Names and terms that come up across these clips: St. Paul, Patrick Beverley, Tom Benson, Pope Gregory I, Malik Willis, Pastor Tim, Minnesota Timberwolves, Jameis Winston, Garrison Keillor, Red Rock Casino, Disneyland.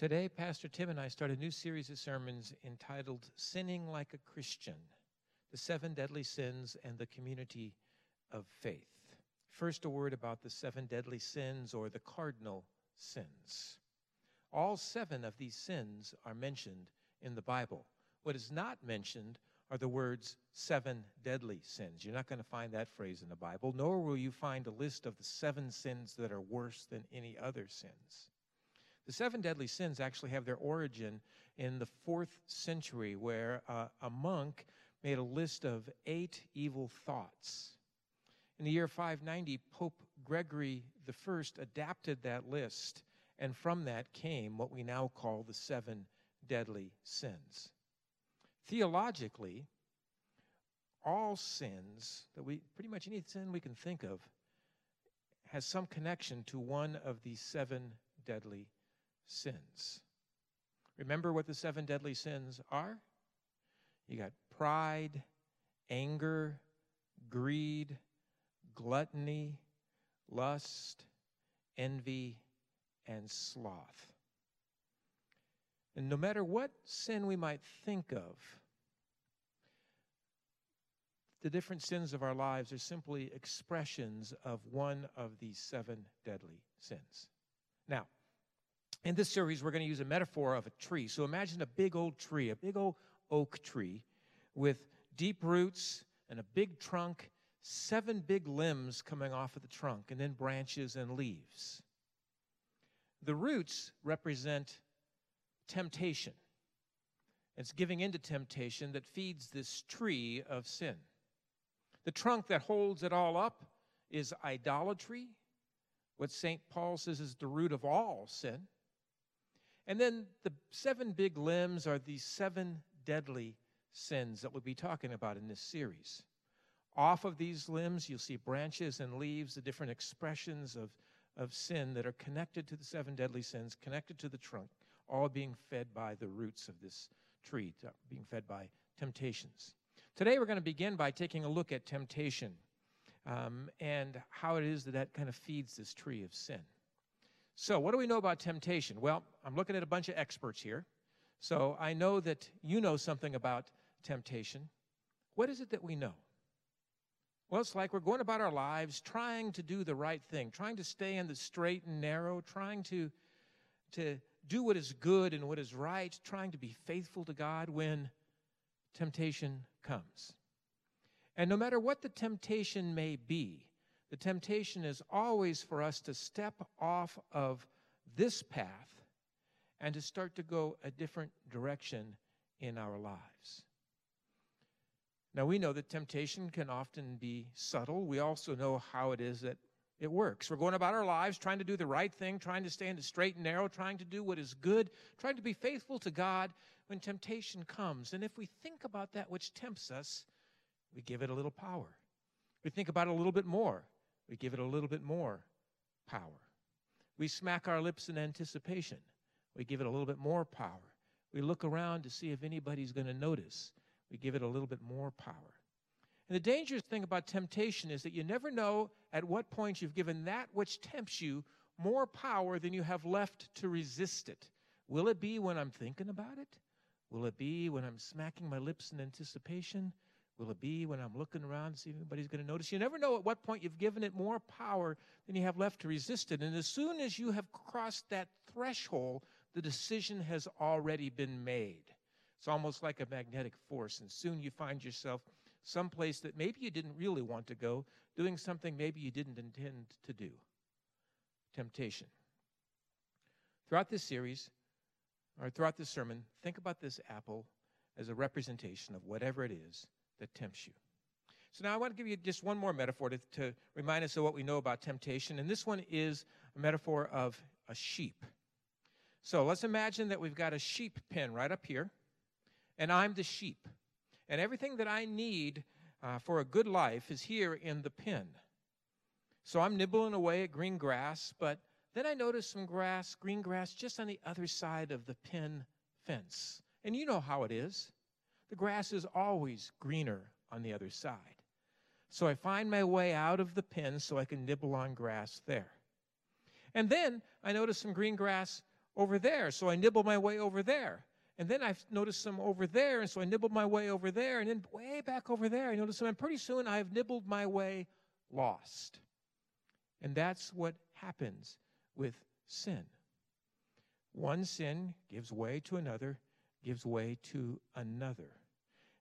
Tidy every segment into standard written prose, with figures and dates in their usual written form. Today, Pastor Tim and I start a new series of sermons entitled Sinning Like a Christian, the Seven Deadly Sins and the Community of Faith. First, a word about the seven deadly sins or the cardinal sins. All seven of these sins are mentioned in the Bible. What is not mentioned are the words seven deadly sins. You're not going to find that phrase in the Bible, nor will you find a list of the seven sins that are worse than any other sins. The seven deadly sins actually have their origin in the 4th century, where a monk made a list of 8 evil thoughts. In the year 590, Pope Gregory I adapted that list, and from that came what we now call the seven deadly sins. Theologically, all sins, pretty much any sin we can think of, has some connection to one of the seven deadly sins. Remember what the seven deadly sins are? You got pride, anger, greed, gluttony, lust, envy, and sloth. And no matter what sin we might think of, the different sins of our lives are simply expressions of one of these seven deadly sins. Now, in this series, we're going to use a metaphor of a tree. So imagine a big old tree, a big old oak tree with deep roots and a big trunk, 7 big limbs coming off of the trunk, and then branches and leaves. The roots represent temptation. It's giving into temptation that feeds this tree of sin. The trunk that holds it all up is idolatry, what St. Paul says is the root of all sin. And then the 7 big limbs are the 7 deadly sins that we'll be talking about in this series. Off of these limbs, you'll see branches and leaves, the different expressions of sin that are connected to the 7 deadly sins, connected to the trunk, all being fed by the roots of this tree, being fed by temptations. Today, we're going to begin by taking a look at temptation and how it is that kind of feeds this tree of sin. So what do we know about temptation? Well, I'm looking at a bunch of experts here. So I know that you know something about temptation. What is it that we know? Well, it's like we're going about our lives trying to do the right thing, trying to stay in the straight and narrow, trying to do what is good and what is right, trying to be faithful to God when temptation comes. And no matter what the temptation may be, the temptation is always for us to step off of this path and to start to go a different direction in our lives. Now, we know that temptation can often be subtle. We also know how it is that it works. We're going about our lives trying to do the right thing, trying to stay in the straight and narrow, trying to do what is good, trying to be faithful to God when temptation comes. And if we think about that which tempts us, we give it a little power. We think about it a little bit more. We give it a little bit more power. We smack our lips in anticipation. We give it a little bit more power. We look around to see if anybody's going to notice. We give it a little bit more power. And the dangerous thing about temptation is that you never know at what point you've given that which tempts you more power than you have left to resist it. Will it be when I'm thinking about it? Will it be when I'm smacking my lips in anticipation? Will it be when I'm looking around to see if anybody's going to notice? You never know at what point you've given it more power than you have left to resist it. And as soon as you have crossed that threshold, the decision has already been made. It's almost like a magnetic force, and soon you find yourself someplace that maybe you didn't really want to go, doing something maybe you didn't intend to do. Temptation. Throughout this series, or throughout this sermon, think about this apple as a representation of whatever it is that tempts you. So now I want to give you just one more metaphor to remind us of what we know about temptation, and this one is a metaphor of a sheep. So let's imagine that we've got a sheep pen right up here, and I'm the sheep. And everything that I need for a good life is here in the pen. So I'm nibbling away at green grass, but then I notice some grass, green grass, just on the other side of the pen fence. And you know how it is. The grass is always greener on the other side. So I find my way out of the pen so I can nibble on grass there. And then I notice some green grass over there, so I nibbled my way over there. And then I've noticed some over there, and so I nibbled my way over there, and then way back over there I noticed some, and pretty soon I've nibbled my way lost. And that's what happens with sin. One sin gives way to another, gives way to another.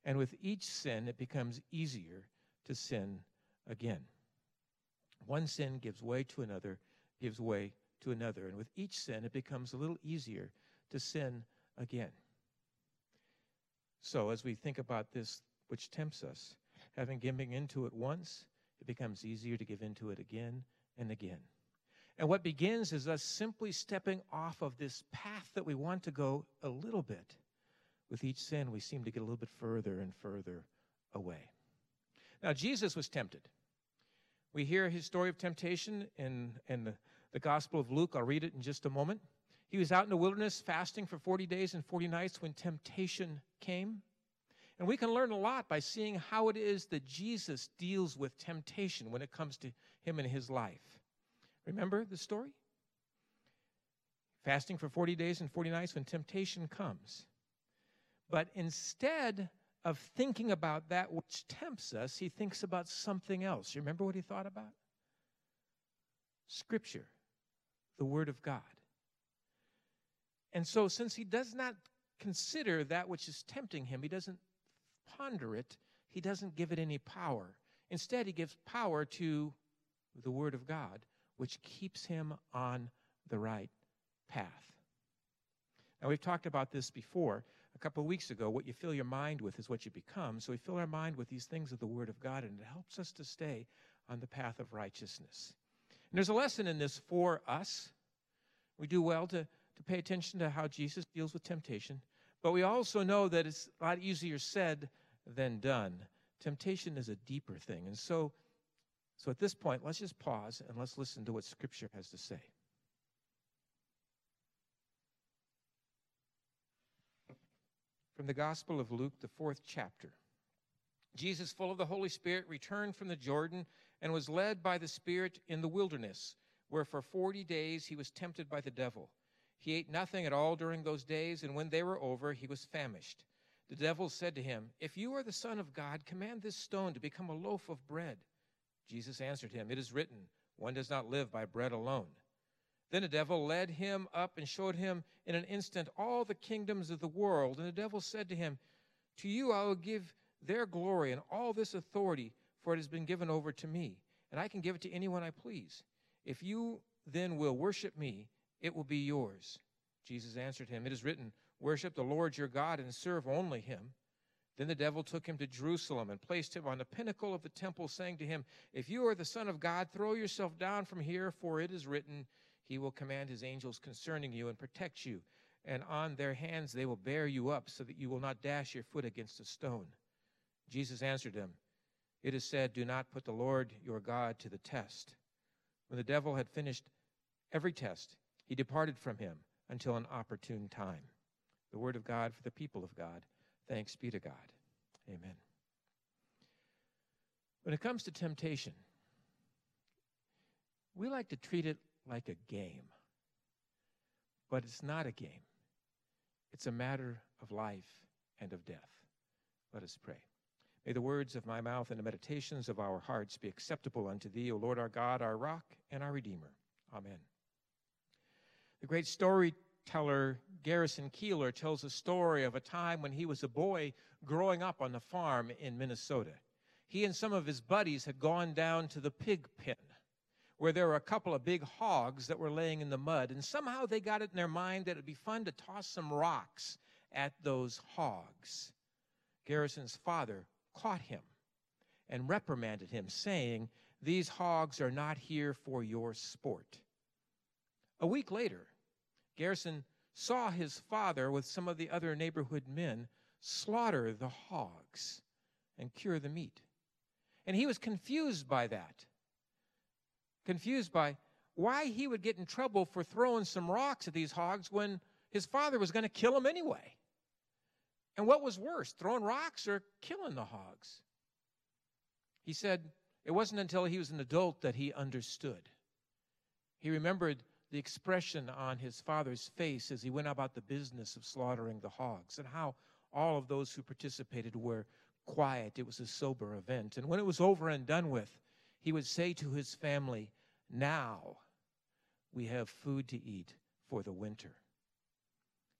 And with each sin, it becomes easier to sin again. One sin gives way to another, gives way to another. And with each sin, it becomes a little easier to sin again. So as we think about this, which tempts us, having given into it once, it becomes easier to give into it again and again. And what begins is us simply stepping off of this path that we want to go a little bit. With each sin, we seem to get a little bit further and further away. Now, Jesus was tempted. We hear his story of temptation in the Gospel of Luke. I'll read it in just a moment. He was out in the wilderness fasting for 40 days and 40 nights when temptation came. And we can learn a lot by seeing how it is that Jesus deals with temptation when it comes to him and his life. Remember the story? Fasting for 40 days and 40 nights when temptation comes. But instead of thinking about that which tempts us, he thinks about something else. You remember what he thought about? Scripture, the Word of God. And so since he does not consider that which is tempting him, he doesn't ponder it, he doesn't give it any power. Instead, he gives power to the Word of God, which keeps him on the right path. Now, we've talked about this before. A couple of weeks ago, what you fill your mind with is what you become. So we fill our mind with these things of the Word of God, and it helps us to stay on the path of righteousness. And there's a lesson in this for us. We do well to pay attention to how Jesus deals with temptation, but we also know that it's a lot easier said than done. Temptation is a deeper thing. And so at this point, let's just pause and let's listen to what Scripture has to say. From the Gospel of Luke, the 4th chapter. Jesus, full of the Holy Spirit, returned from the Jordan and was led by the Spirit in the wilderness, where for 40 days he was tempted by the devil. He ate nothing at all during those days, and when they were over, he was famished. The devil said to him, "If you are the Son of God, command this stone to become a loaf of bread." Jesus answered him, "It is written, 'One does not live by bread alone.'" Then the devil led him up and showed him in an instant all the kingdoms of the world. And the devil said to him, "To you I will give their glory and all this authority, for it has been given over to me, and I can give it to anyone I please. If you then will worship me, it will be yours." Jesus answered him, "It is written, 'Worship the Lord your God and serve only him.'" Then the devil took him to Jerusalem and placed him on the pinnacle of the temple, saying to him, "If you are the Son of God, throw yourself down from here, for it is written, 'He will command his angels concerning you and protect you, and on their hands they will bear you up so that you will not dash your foot against a stone.'" Jesus answered him, "It is said, 'Do not put the Lord your God to the test.'" When the devil had finished every test, he departed from him until an opportune time. The word of God for the people of God. Thanks be to God. Amen. When it comes to temptation, we like to treat it like a game. But it's not a game. It's a matter of life and of death. Let us pray. May the words of my mouth and the meditations of our hearts be acceptable unto thee, O Lord our God, our rock and our Redeemer. Amen. The great storyteller Garrison Keillor tells a story of a time when he was a boy growing up on a farm in Minnesota. He and some of his buddies had gone down to the pig pen, where there were a couple of big hogs that were laying in the mud, and somehow they got it in their mind that it would be fun to toss some rocks at those hogs. Garrison's father caught him and reprimanded him, saying, "These hogs are not here for your sport." A week later, Garrison saw his father with some of the other neighborhood men slaughter the hogs and cure the meat. And he was confused by that. Confused by why he would get in trouble for throwing some rocks at these hogs when his father was going to kill them anyway. And what was worse, throwing rocks or killing the hogs? He said it wasn't until he was an adult that he understood. He remembered the expression on his father's face as he went about the business of slaughtering the hogs, and how all of those who participated were quiet. It was a sober event. And when it was over and done with, he would say to his family, "Now we have food to eat for the winter."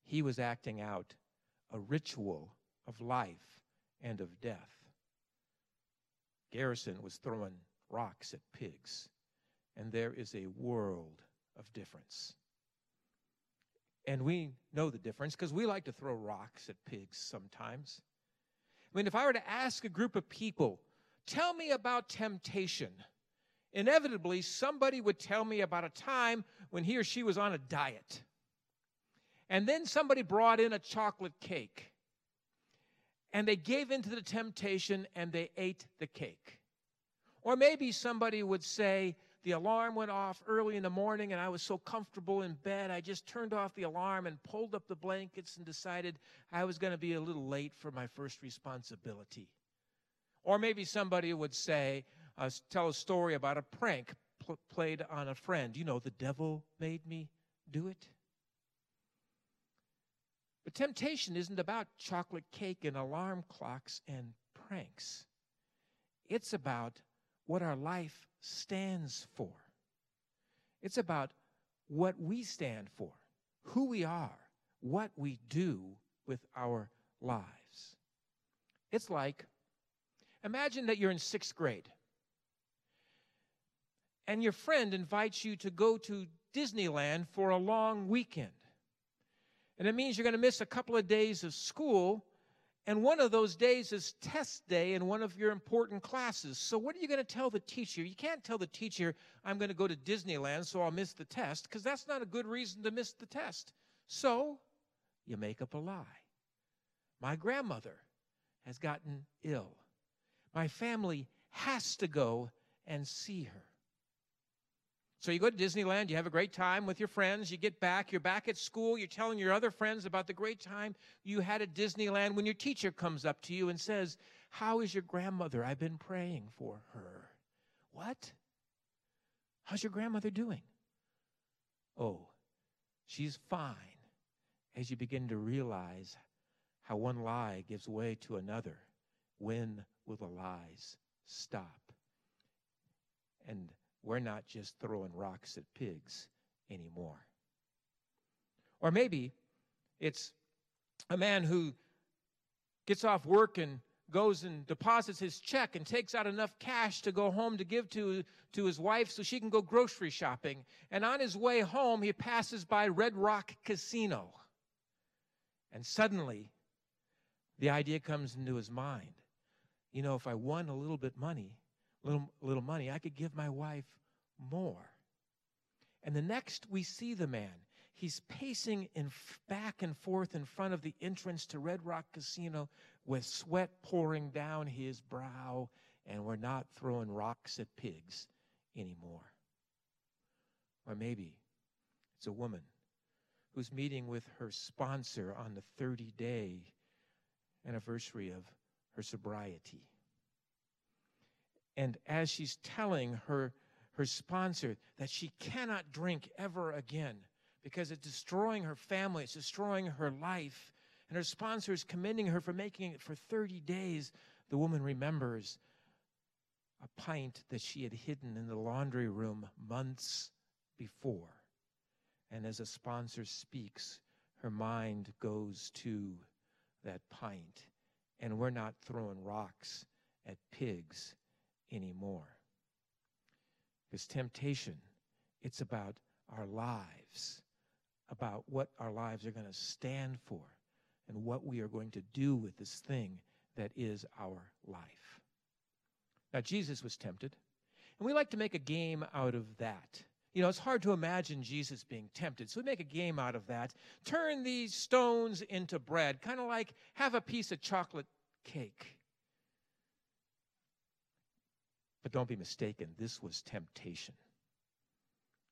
He was acting out a ritual of life and of death. Garrison was throwing rocks at pigs, and there is a world of difference. And we know the difference because we like to throw rocks at pigs sometimes. I mean, if I were to ask a group of people, tell me about temptation, inevitably somebody would tell me about a time when he or she was on a diet. And then somebody brought in a chocolate cake. And they gave in to the temptation and they ate the cake. Or maybe somebody would say, the alarm went off early in the morning and I was so comfortable in bed, I just turned off the alarm and pulled up the blankets and decided I was going to be a little late for my first responsibility. Or maybe somebody would say, tell a story about a prank played on a friend. You know, the devil made me do it. But temptation isn't about chocolate cake and alarm clocks and pranks. It's about what our life stands for. It's about what we stand for, who we are, what we do with our lives. It's like, imagine that you're in 6th grade, and your friend invites you to go to Disneyland for a long weekend. And it means you're going to miss a couple of days of school, and one of those days is test day in one of your important classes. So what are you going to tell the teacher? You can't tell the teacher, I'm going to go to Disneyland, so I'll miss the test, because that's not a good reason to miss the test. So you make up a lie. My grandmother has gotten ill. My family has to go and see her. So you go to Disneyland, you have a great time with your friends, you get back, you're back at school, you're telling your other friends about the great time you had at Disneyland when your teacher comes up to you and says, how is your grandmother? I've been praying for her. What? How's your grandmother doing? Oh, she's fine. As you begin to realize how one lie gives way to another, when will the lies stop? And we're not just throwing rocks at pigs anymore. Or maybe it's a man who gets off work and goes and deposits his check and takes out enough cash to go home to give to his wife so she can go grocery shopping. And on his way home, he passes by Red Rock Casino. And suddenly, the idea comes into his mind. You know, if I won a little money, I could give my wife more. And the next we see the man, he's pacing back and forth in front of the entrance to Red Rock Casino with sweat pouring down his brow, and we're not throwing rocks at pigs anymore. Or maybe it's a woman who's meeting with her sponsor on the 30-day anniversary of her sobriety. And as she's telling her sponsor that she cannot drink ever again because it's destroying her family, it's destroying her life, and her sponsor is commending her for making it for 30 days, the woman remembers a pint that she had hidden in the laundry room months before. And as a sponsor speaks, her mind goes to that pint. And we're not throwing rocks at pigs anymore. Because temptation, it's about our lives, about what our lives are going to stand for and what we are going to do with this thing that is our life. Now, Jesus was tempted, and we like to make a game out of that. You know, it's hard to imagine Jesus being tempted, so we make a game out of that. Turn these stones into bread, kind of like have a piece of chocolate cake. But don't be mistaken, this was temptation.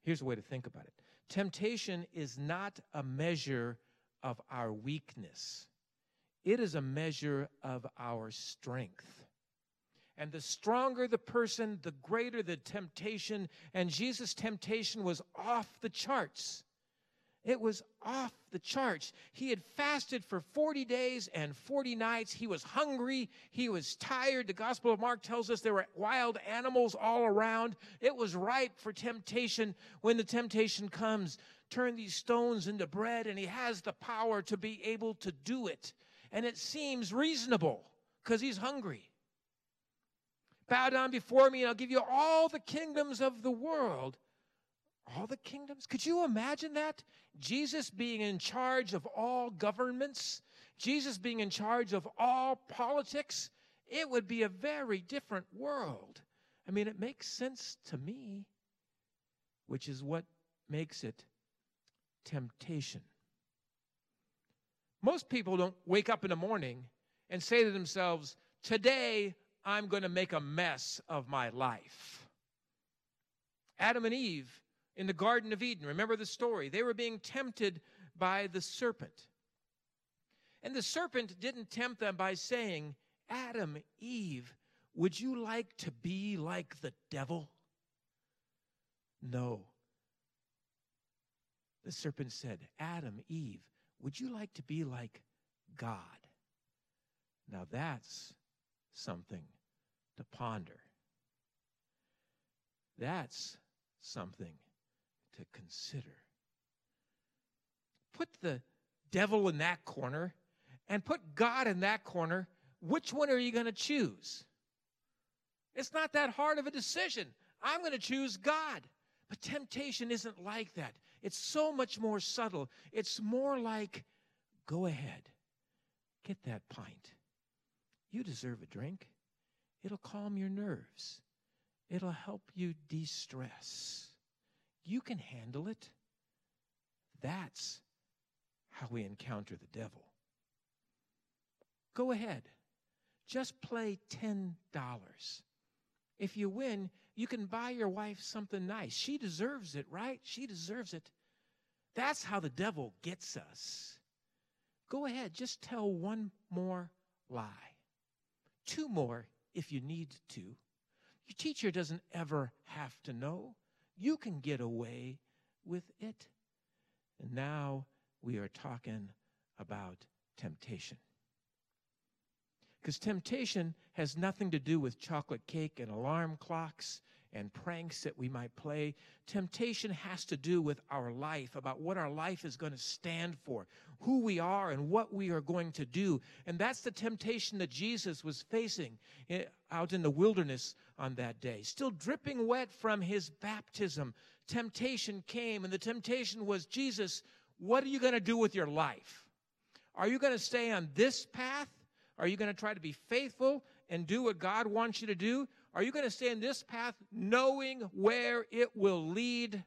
Here's a way to think about it. Temptation is not a measure of our weakness. It is a measure of our strength. And the stronger the person, the greater the temptation. And Jesus' temptation was off the charts. It was off the charts. He had fasted for 40 days and 40 nights. He was hungry. He was tired. The Gospel of Mark tells us there were wild animals all around. It was ripe for temptation. When the temptation comes, turn these stones into bread, and he has the power to be able to do it. And it seems reasonable because he's hungry. Bow down before me, and I'll give you all the kingdoms of the world. All the kingdoms? Could you imagine that? Jesus being in charge of all governments, Jesus being in charge of all politics, it would be a very different world. I mean, it makes sense to me, which is what makes it temptation. Most people don't wake up in the morning and say to themselves, today I'm going to make a mess of my life. Adam and Eve in the Garden of Eden, remember the story? They were being tempted by the serpent. And the serpent didn't tempt them by saying, Adam, Eve, would you like to be like the devil? No. The serpent said, Adam, Eve, would you like to be like God? Now that's something to ponder. That's something to consider. Put the devil in that corner and put God in that corner. Which one are you going to choose? It's not that hard of a decision. I'm going to choose God. But temptation isn't like that. It's so much more subtle. It's more like, go ahead, get that pint. You deserve a drink. It'll calm your nerves. It'll help you de-stress. You can handle it. That's how we encounter the devil. Go ahead. Just play $10. If you win, you can buy your wife something nice. She deserves it, right? She deserves it. That's how the devil gets us. Go ahead. Just tell one more lie. Two more if you need to. Your teacher doesn't ever have to know. You can get away with it. And now we are talking about temptation. Because temptation has nothing to do with chocolate cake and alarm clocks and pranks that we might play. Temptation has to do with our life, about what our life is going to stand for, who we are and what we are going to do. And that's the temptation that Jesus was facing out in the wilderness on that day. Still dripping wet from his baptism, temptation came, and the temptation was, Jesus, what are you going to do with your life? Are you going to stay on this path? Are you going to try to be faithful and do what God wants you to do? Are you going to stay in this path knowing where it will lead?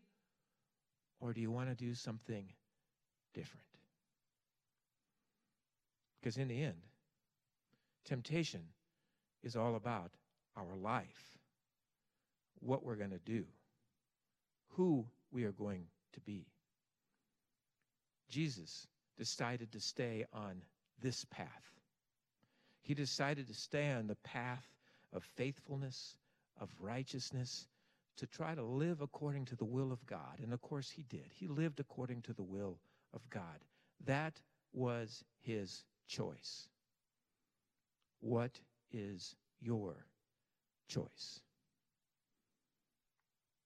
Or do you want to do something different? Because in the end, temptation is all about our life, what we're going to do, who we are going to be. Jesus decided to stay on this path. He decided to stay on the path of faithfulness, of righteousness, to try to live according to the will of God. And of course he did. He lived according to the will of God. That was his choice. What is your choice?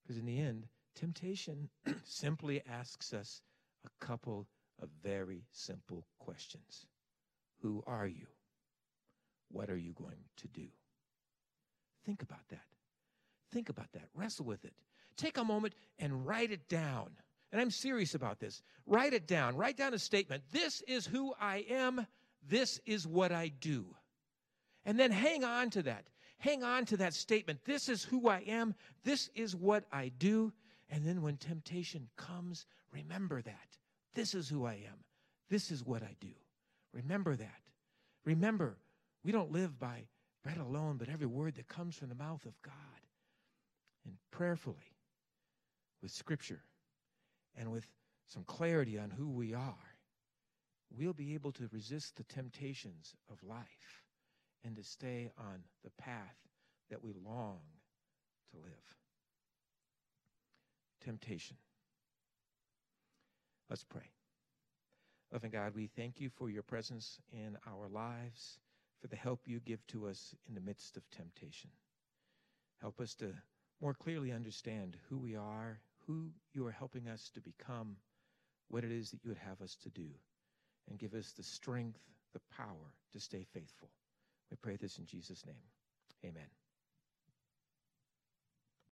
Because in the end, temptation simply asks us a couple of very simple questions. Who are you? What are you going to do? Think about that. Think about that. Wrestle with it. Take a moment and write it down. And I'm serious about this. Write it down. Write down a statement. This is who I am. This is what I do. And then hang on to that. Hang on to that statement. This is who I am. This is what I do. And then when temptation comes, remember that. This is who I am. This is what I do. Remember that. Remember, we don't live by bread alone, but every word that comes from the mouth of God. And prayerfully, with Scripture, and with some clarity on who we are, we'll be able to resist the temptations of life and to stay on the path that we long to live. Temptation. Let's pray. Loving God, we thank you for your presence in our lives, for the help you give to us in the midst of temptation. Help us to more clearly understand who we are, who you are helping us to become, what it is that you would have us to do, and give us the strength, the power to stay faithful. We pray this in Jesus' name. Amen.